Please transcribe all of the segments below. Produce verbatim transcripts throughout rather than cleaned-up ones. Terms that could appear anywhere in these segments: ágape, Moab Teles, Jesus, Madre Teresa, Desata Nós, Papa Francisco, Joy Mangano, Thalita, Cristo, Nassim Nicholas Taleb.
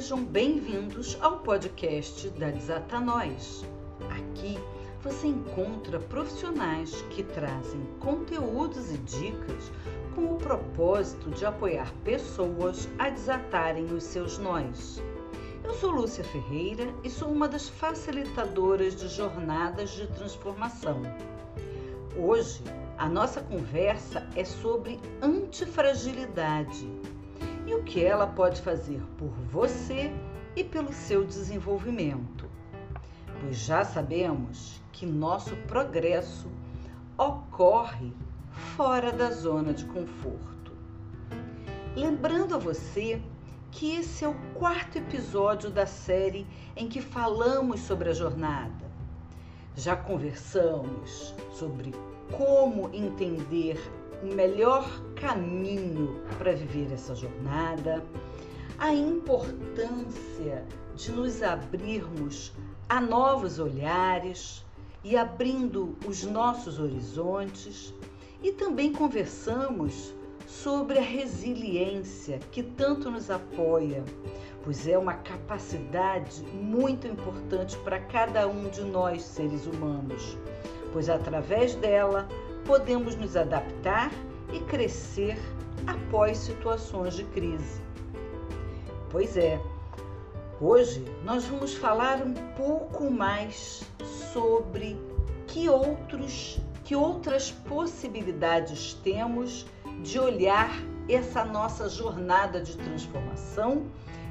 Sejam bem-vindos ao podcast da Desata Nós. Aqui você encontra profissionais que trazem conteúdos e dicas com o propósito de apoiar pessoas a desatarem os seus nós. Eu sou Lúcia Ferreira e sou uma das facilitadoras de jornadas de transformação. Hoje, a nossa conversa é sobre antifragilidade e o que ela pode fazer por você e pelo seu desenvolvimento. Pois já sabemos que nosso progresso ocorre fora da zona de conforto. Lembrando a você que esse é o quarto episódio da série em que falamos sobre a jornada. Já conversamos sobre como entender o melhor caminho para viver essa jornada, a importância de nos abrirmos a novos olhares e abrindo os nossos horizontes, e também conversamos sobre a resiliência que tanto nos apoia, pois é uma capacidade muito importante para cada um de nós seres humanos, pois através dela podemos nos adaptar e crescer após situações de crise. Pois é, hoje nós vamos falar um pouco mais sobre que, outros, que outras possibilidades temos de olhar essa nossa jornada de transformação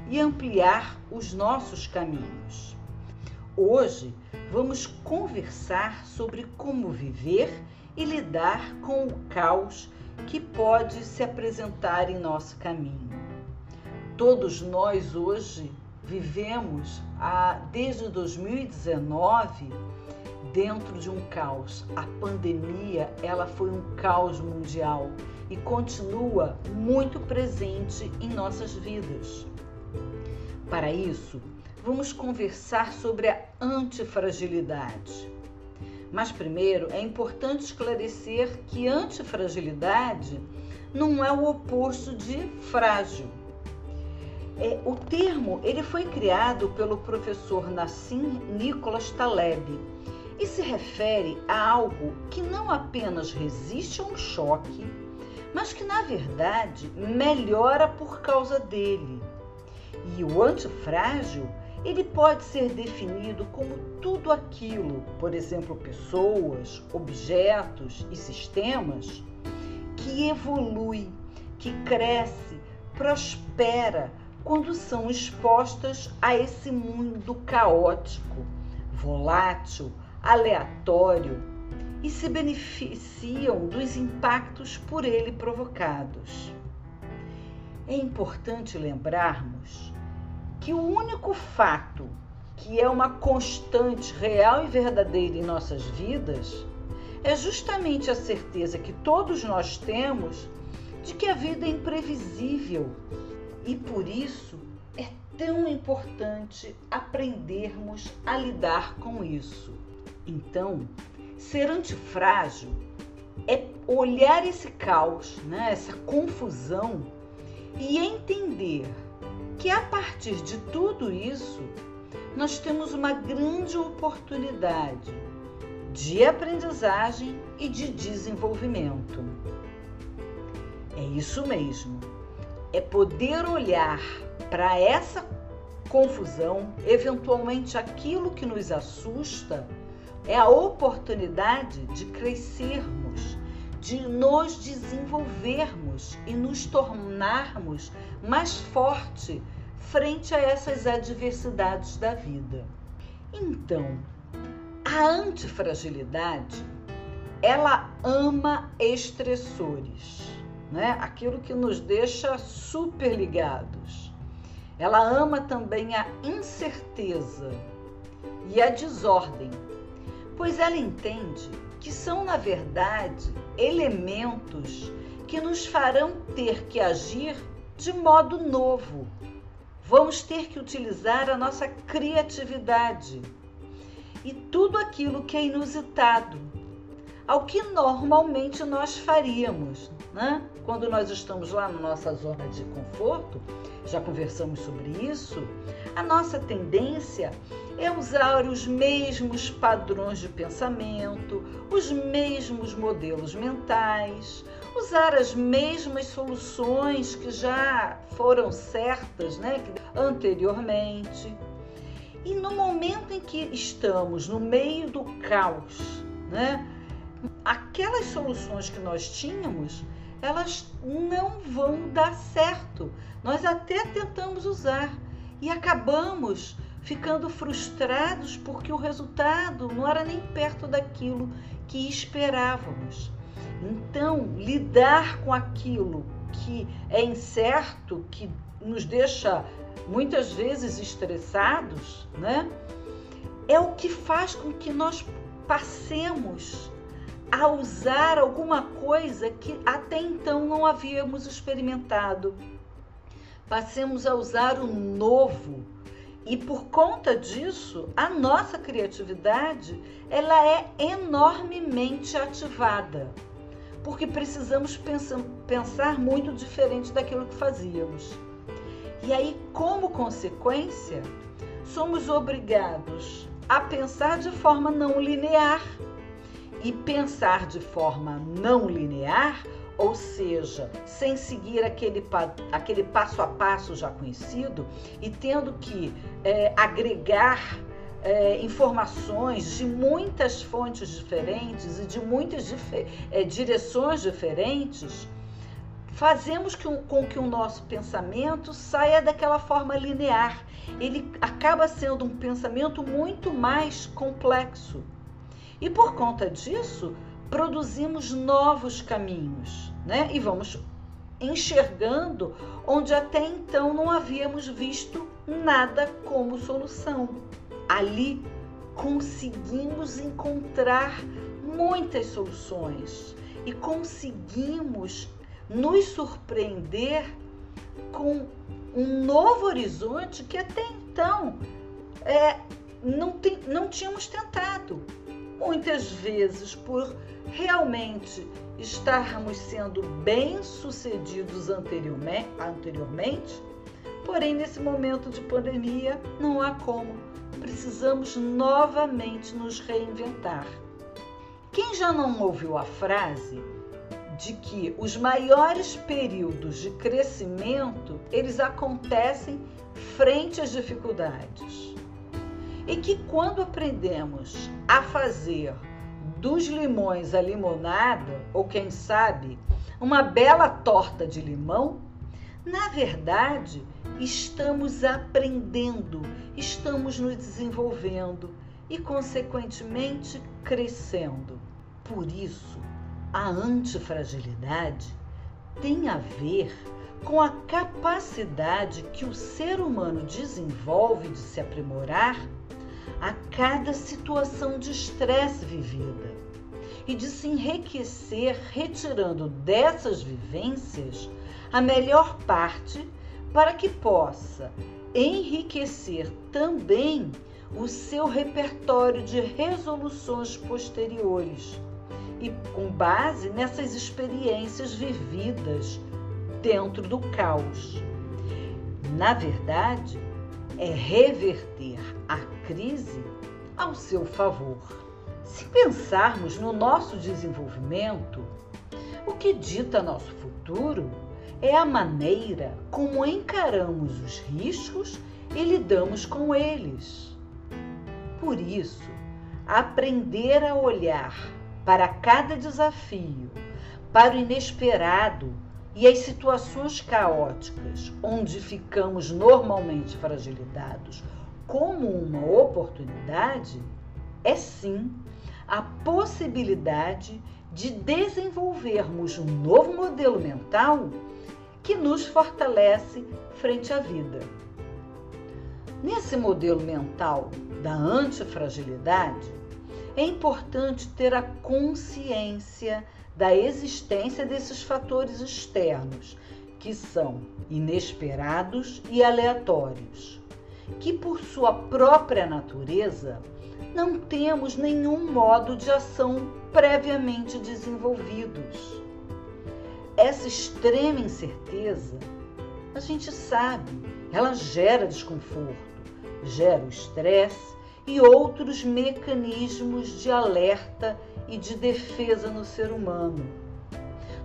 e ampliar os nossos caminhos. Hoje vamos conversar sobre como viver e lidar com o caos que pode se apresentar em nosso caminho. Todos nós hoje vivemos a, desde dois mil e dezenove dentro de um caos. A pandemia, ela foi um caos mundial e continua muito presente em nossas vidas. Para isso, vamos conversar sobre a antifragilidade. Mas primeiro é importante esclarecer que antifragilidade não é o oposto de frágil. É, o termo ele foi criado pelo professor Nassim Nicholas Taleb e se refere a algo que não apenas resiste a um choque, mas que na verdade melhora por causa dele. E o antifrágil ele pode ser definido como tudo aquilo, por exemplo, pessoas, objetos e sistemas, que evolui, que cresce, prospera quando são expostas a esse mundo caótico, volátil, aleatório e se beneficiam dos impactos por ele provocados. É importante lembrarmos que o único fato que é uma constante real e verdadeira em nossas vidas é justamente a certeza que todos nós temos de que a vida é imprevisível e por isso é tão importante aprendermos a lidar com isso. Então, ser antifrágil é olhar esse caos, né, essa confusão e entender que a partir de tudo isso, nós temos uma grande oportunidade de aprendizagem e de desenvolvimento. É isso mesmo, é poder olhar para essa confusão, eventualmente aquilo que nos assusta, é a oportunidade de crescermos, de nos desenvolvermos e nos tornarmos mais forte frente a essas adversidades da vida. Então, a antifragilidade, ela ama estressores, né? Aquilo que nos deixa super ligados. Ela ama também a incerteza e a desordem, pois ela entende que são, na verdade, elementos que nos farão ter que agir de modo novo. Vamos ter que utilizar a nossa criatividade e tudo aquilo que é inusitado, ao que normalmente nós faríamos, né? Quando nós estamos lá na nossa zona de conforto, já conversamos sobre isso, a nossa tendência é usar os mesmos padrões de pensamento, os mesmos modelos mentais, usar as mesmas soluções que já foram certas, né, anteriormente. E no momento em que estamos no meio do caos, né, aquelas soluções que nós tínhamos, elas não vão dar certo. Nós até tentamos usar e acabamos ficando frustrados porque o resultado não era nem perto daquilo que esperávamos. Então, lidar com aquilo que é incerto, que nos deixa muitas vezes estressados, né, é o que faz com que nós passemos a usar alguma coisa que até então não havíamos experimentado. Passemos a usar o novo e, por conta disso, a nossa criatividade ela é enormemente ativada, porque precisamos pensar muito diferente daquilo que fazíamos. E aí, como consequência, somos obrigados a pensar de forma não linear. E pensar de forma não linear, ou seja, sem seguir aquele, aquele passo a passo já conhecido e tendo que é, agregar é, informações de muitas fontes diferentes e de muitas dife- é, direções diferentes, fazemos com, com que o nosso pensamento saia daquela forma linear. Ele acaba sendo um pensamento muito mais complexo. E por conta disso, produzimos novos caminhos, né? E vamos enxergando onde até então não havíamos visto nada como solução. Ali conseguimos encontrar muitas soluções e conseguimos nos surpreender com um novo horizonte que até então é, não, tem, não tínhamos tentado. Muitas vezes, por realmente estarmos sendo bem-sucedidos anteriormente, porém, nesse momento de pandemia, não há como. Precisamos novamente nos reinventar. Quem já não ouviu a frase de que os maiores períodos de crescimento, eles acontecem frente às dificuldades? E que quando aprendemos a fazer dos limões a limonada, ou quem sabe, uma bela torta de limão, na verdade, estamos aprendendo, estamos nos desenvolvendo e, consequentemente, crescendo. Por isso, a antifragilidade tem a ver com a capacidade que o ser humano desenvolve de se aprimorar a cada situação de estresse vivida e de se enriquecer retirando dessas vivências a melhor parte para que possa enriquecer também o seu repertório de resoluções posteriores e com base nessas experiências vividas dentro do caos. Na verdade, é reverter a crise ao seu favor. Se pensarmos no nosso desenvolvimento, o que dita nosso futuro é a maneira como encaramos os riscos e lidamos com eles. Por isso, aprender a olhar para cada desafio, para o inesperado e as situações caóticas, onde ficamos normalmente fragilizados, como uma oportunidade, é sim a possibilidade de desenvolvermos um novo modelo mental que nos fortalece frente à vida. Nesse modelo mental da antifragilidade, é importante ter a consciência da existência desses fatores externos, que são inesperados e aleatórios, que por sua própria natureza não temos nenhum modo de ação previamente desenvolvidos. Essa extrema incerteza, a gente sabe, ela gera desconforto, gera o estresse e outros mecanismos de alerta e de defesa no ser humano.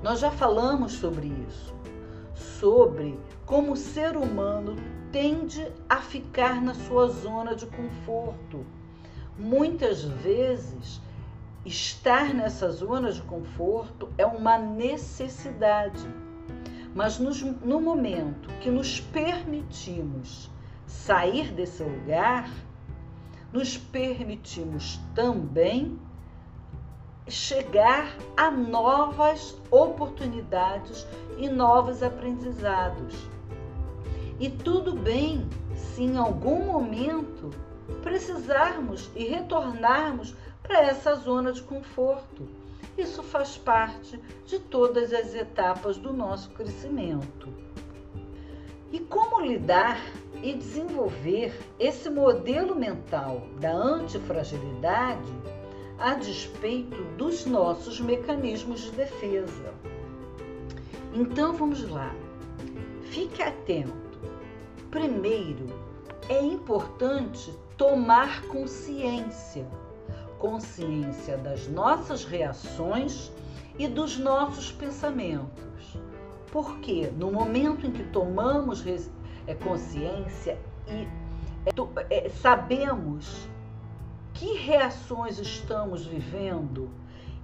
Nós já falamos sobre isso, sobre como o ser humano tende a ficar na sua zona de conforto. Muitas vezes, estar nessa zona de conforto é uma necessidade, mas nos, no momento que nos permitimos sair desse lugar, nos permitimos também chegar a novas oportunidades e novos aprendizados. E tudo bem se em algum momento precisarmos e retornarmos para essa zona de conforto. Isso faz parte de todas as etapas do nosso crescimento. E como lidar e desenvolver esse modelo mental da antifragilidade a despeito dos nossos mecanismos de defesa? Então vamos lá, fique atento. Primeiro, é importante tomar consciência, consciência das nossas reações e dos nossos pensamentos, porque no momento em que tomamos consciência e sabemos que reações estamos vivendo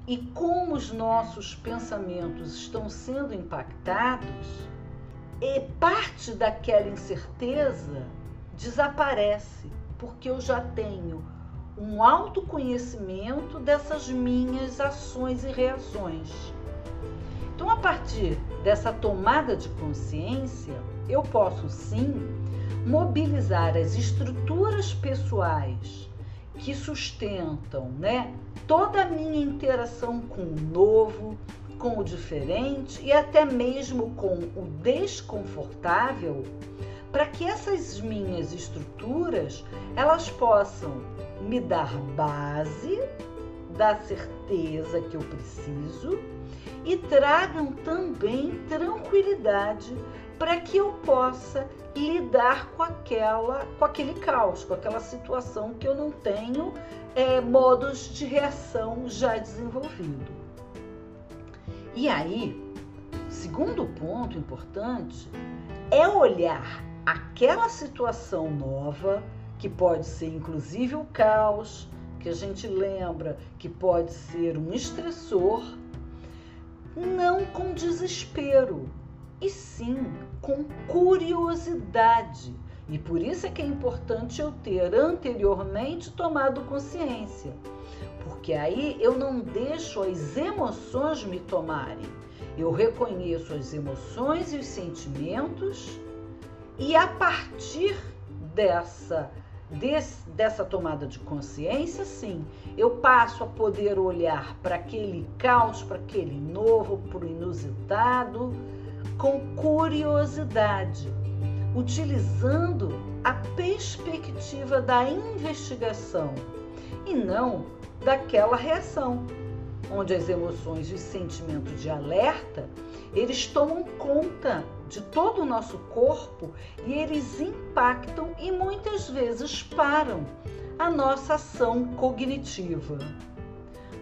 e como os nossos pensamentos estão sendo impactados, e parte daquela incerteza desaparece, porque eu já tenho um autoconhecimento dessas minhas ações e reações. Então, a partir dessa tomada de consciência, eu posso sim mobilizar as estruturas pessoais que sustentam, né, toda a minha interação com o novo, com o diferente e até mesmo com o desconfortável, para que essas minhas estruturas, elas possam me dar base da certeza que eu preciso e tragam também tranquilidade para que eu possa lidar com, aquela, com aquele caos, com aquela situação que eu não tenho é, modos de reação já desenvolvido. E aí, segundo ponto importante, é olhar aquela situação nova, que pode ser inclusive o caos, que a gente lembra que pode ser um estressor, não com desespero, e sim com curiosidade. E por isso é que é importante eu ter anteriormente tomado consciência, porque aí eu não deixo as emoções me tomarem. Eu reconheço as emoções e os sentimentos e a partir dessa, desse, dessa tomada de consciência, sim, eu passo a poder olhar para aquele caos, para aquele novo, para o inusitado, com curiosidade, utilizando a perspectiva da investigação e não daquela reação, onde as emoções e os sentimentos de alerta, eles tomam conta de todo o nosso corpo e eles impactam e muitas vezes param a nossa ação cognitiva.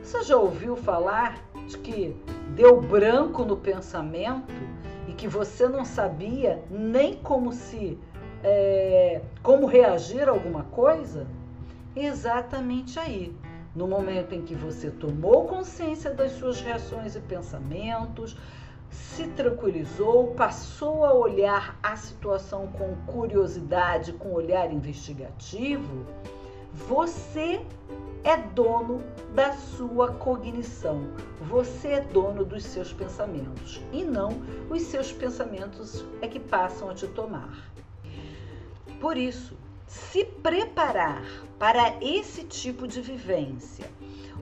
Você já ouviu falar de que deu branco no pensamento? E que você não sabia nem como se, é, como reagir a alguma coisa? Exatamente aí, no momento em que você tomou consciência das suas reações e pensamentos, se tranquilizou, passou a olhar a situação com curiosidade, com olhar investigativo, você é dono da sua cognição, você é dono dos seus pensamentos e não os seus pensamentos é que passam a te tomar. Por isso, se preparar para esse tipo de vivência,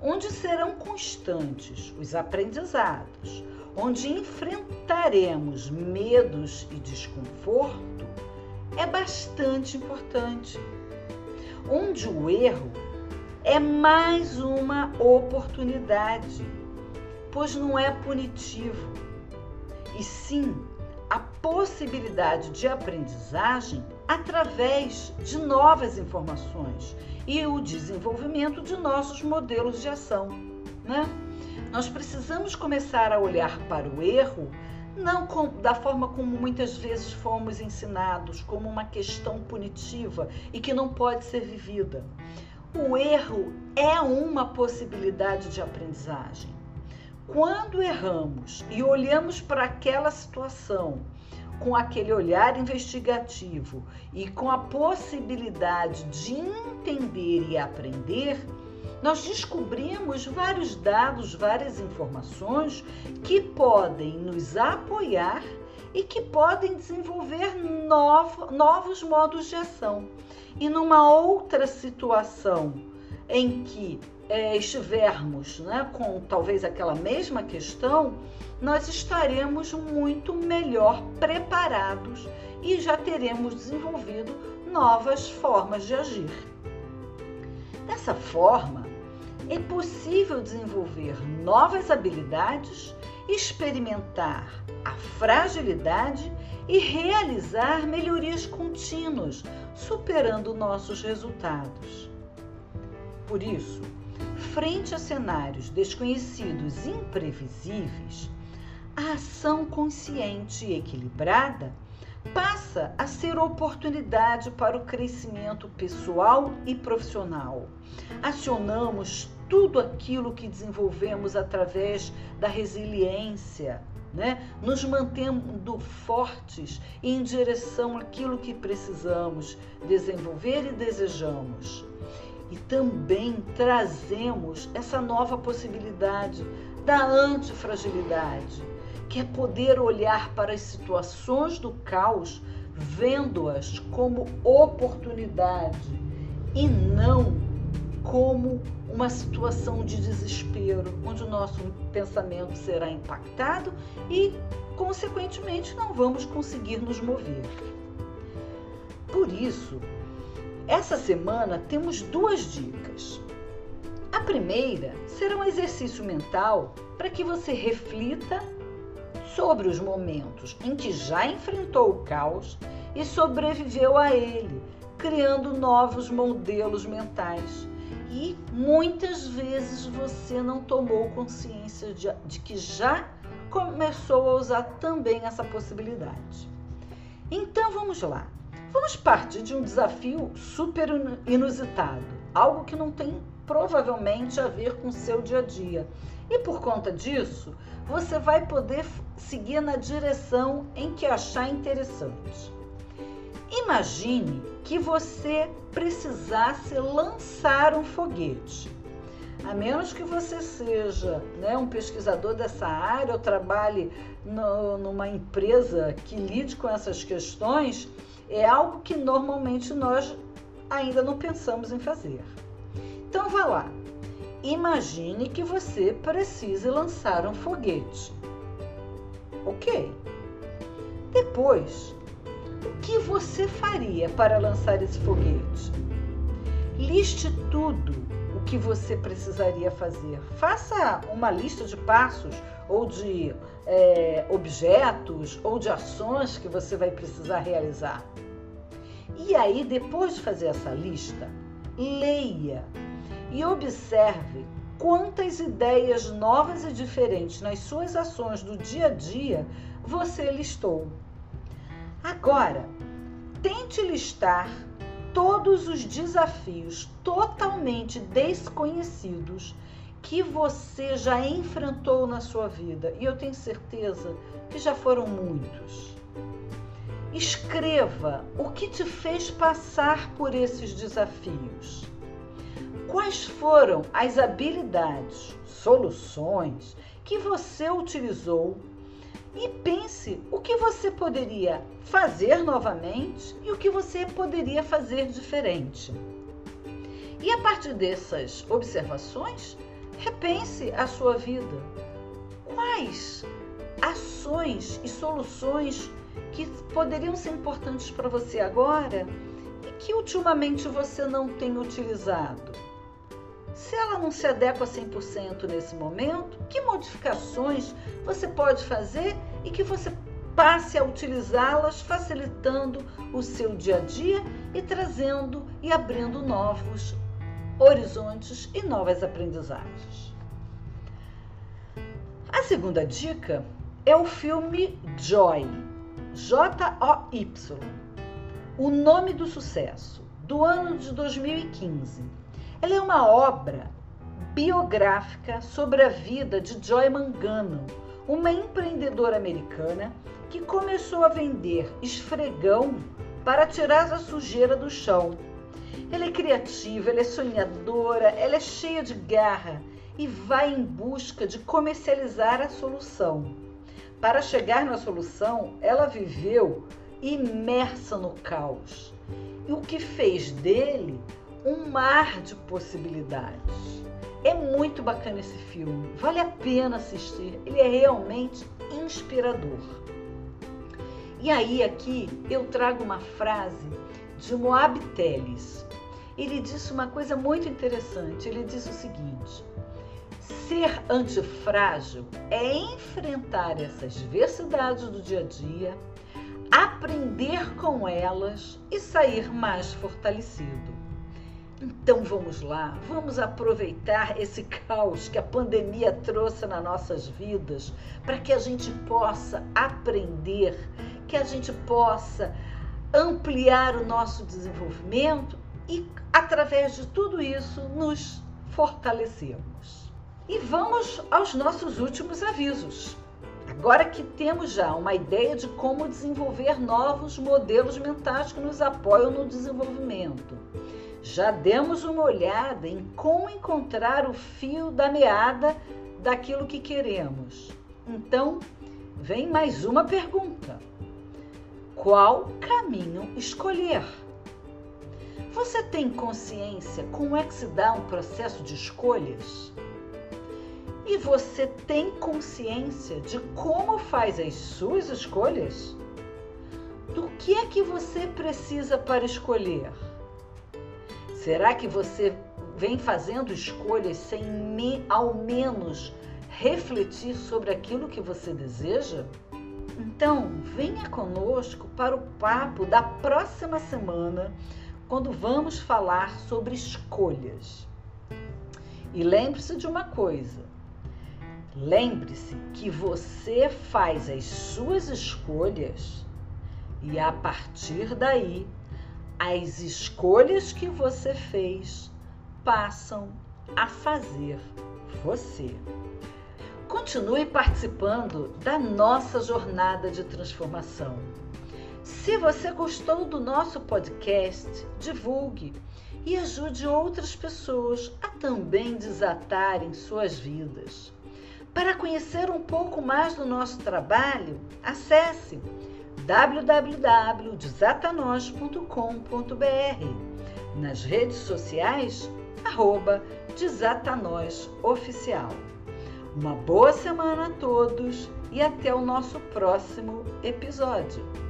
onde serão constantes os aprendizados, onde enfrentaremos medos e desconforto, é bastante importante, onde o erro é mais uma oportunidade, pois não é punitivo, e sim a possibilidade de aprendizagem através de novas informações e o desenvolvimento de nossos modelos de ação, né? Nós precisamos começar a olhar para o erro não com, da forma como muitas vezes fomos ensinados, como uma questão punitiva e que não pode ser vivida. O erro é uma possibilidade de aprendizagem. Quando erramos e olhamos para aquela situação com aquele olhar investigativo e com a possibilidade de entender e aprender, nós descobrimos vários dados, várias informações que podem nos apoiar e que podem desenvolver novo, novos modos de ação. E numa outra situação em que é, estivermos, né, com talvez aquela mesma questão, nós estaremos muito melhor preparados e já teremos desenvolvido novas formas de agir. Dessa forma, é possível desenvolver novas habilidades, experimentar a fragilidade e realizar melhorias contínuas, superando nossos resultados. Por isso, frente a cenários desconhecidos e imprevisíveis, a ação consciente e equilibrada passa a ser oportunidade para o crescimento pessoal e profissional. Acionamos tudo aquilo que desenvolvemos através da resiliência, né? Nos mantendo fortes em direção àquilo que precisamos desenvolver e desejamos. E também trazemos essa nova possibilidade da antifragilidade, que é poder olhar para as situações do caos, vendo-as como oportunidade e não como uma situação de desespero, onde o nosso pensamento será impactado e, consequentemente, não vamos conseguir nos mover. Por isso, essa semana temos duas dicas. A primeira será um exercício mental para que você reflita sobre os momentos em que já enfrentou o caos e sobreviveu a ele, criando novos modelos mentais. E muitas vezes você não tomou consciência de, de que já começou a usar também essa possibilidade. Então vamos lá, vamos partir de um desafio super inusitado, algo que não tem provavelmente a ver com o seu dia a dia. E por conta disso, você vai poder seguir na direção em que achar interessante. Imagine que você precisasse lançar um foguete. A menos que você seja, né, um pesquisador dessa área ou trabalhe no, numa empresa que lide com essas questões, é algo que normalmente nós ainda não pensamos em fazer. Então vá lá, imagine que você precise lançar um foguete. Ok. Depois, o que você faria para lançar esse foguete? Liste tudo o que você precisaria fazer. Faça uma lista de passos ou de é, objetos ou de ações que você vai precisar realizar. E aí, depois de fazer essa lista, leia e observe quantas ideias novas e diferentes nas suas ações do dia a dia você listou. Agora, tente listar todos os desafios totalmente desconhecidos que você já enfrentou na sua vida, e eu tenho certeza que já foram muitos. Escreva o que te fez passar por esses desafios. Quais foram as habilidades, soluções que você utilizou, e pense o que você poderia fazer novamente e o que você poderia fazer diferente. E a partir dessas observações, repense a sua vida. Quais ações e soluções que poderiam ser importantes para você agora e que ultimamente você não tem utilizado. Se ela não se adequa cem por cento nesse momento, que modificações você pode fazer e que você passe a utilizá-las, facilitando o seu dia a dia e trazendo e abrindo novos horizontes e novas aprendizagens. A segunda dica é o filme Joy, J O Y, O Nome do Sucesso, do ano de dois mil e quinze. Ela é uma obra biográfica sobre a vida de Joy Mangano, uma empreendedora americana que começou a vender esfregão para tirar a sujeira do chão. Ela é criativa, ela é sonhadora, ela é cheia de garra e vai em busca de comercializar a solução. Para chegar na solução, ela viveu imersa no caos, e o que fez dele um mar de possibilidades. É muito bacana esse filme, vale a pena assistir, ele é realmente inspirador. E aí aqui eu trago uma frase de Moab Teles. Ele disse uma coisa muito interessante, ele disse o seguinte: ser antifrágil é enfrentar essas adversidades do dia a dia, aprender com elas e sair mais fortalecido. Então vamos lá, vamos aproveitar esse caos que a pandemia trouxe nas nossas vidas para que a gente possa aprender, que a gente possa ampliar o nosso desenvolvimento e, através de tudo isso, nos fortalecermos. E vamos aos nossos últimos avisos. Agora que temos já uma ideia de como desenvolver novos modelos mentais que nos apoiam no desenvolvimento, já demos uma olhada em como encontrar o fio da meada daquilo que queremos. Então, vem mais uma pergunta: qual caminho escolher? Você tem consciência como é que se dá um processo de escolhas? E você tem consciência de como faz as suas escolhas? Do que é que você precisa para escolher? Será que você vem fazendo escolhas sem me, ao menos refletir sobre aquilo que você deseja? Então, venha conosco para o papo da próxima semana, quando vamos falar sobre escolhas. E lembre-se de uma coisa, lembre-se que você faz as suas escolhas e a partir daí, as escolhas que você fez passam a fazer você. Continue participando da nossa jornada de transformação. Se você gostou do nosso podcast, divulgue e ajude outras pessoas a também desatarem suas vidas. Para conhecer um pouco mais do nosso trabalho, acesse w w w ponto desata nós ponto com ponto b r. Nas redes sociais, arroba desata nós oficial. Uma boa semana a todos e até o nosso próximo episódio.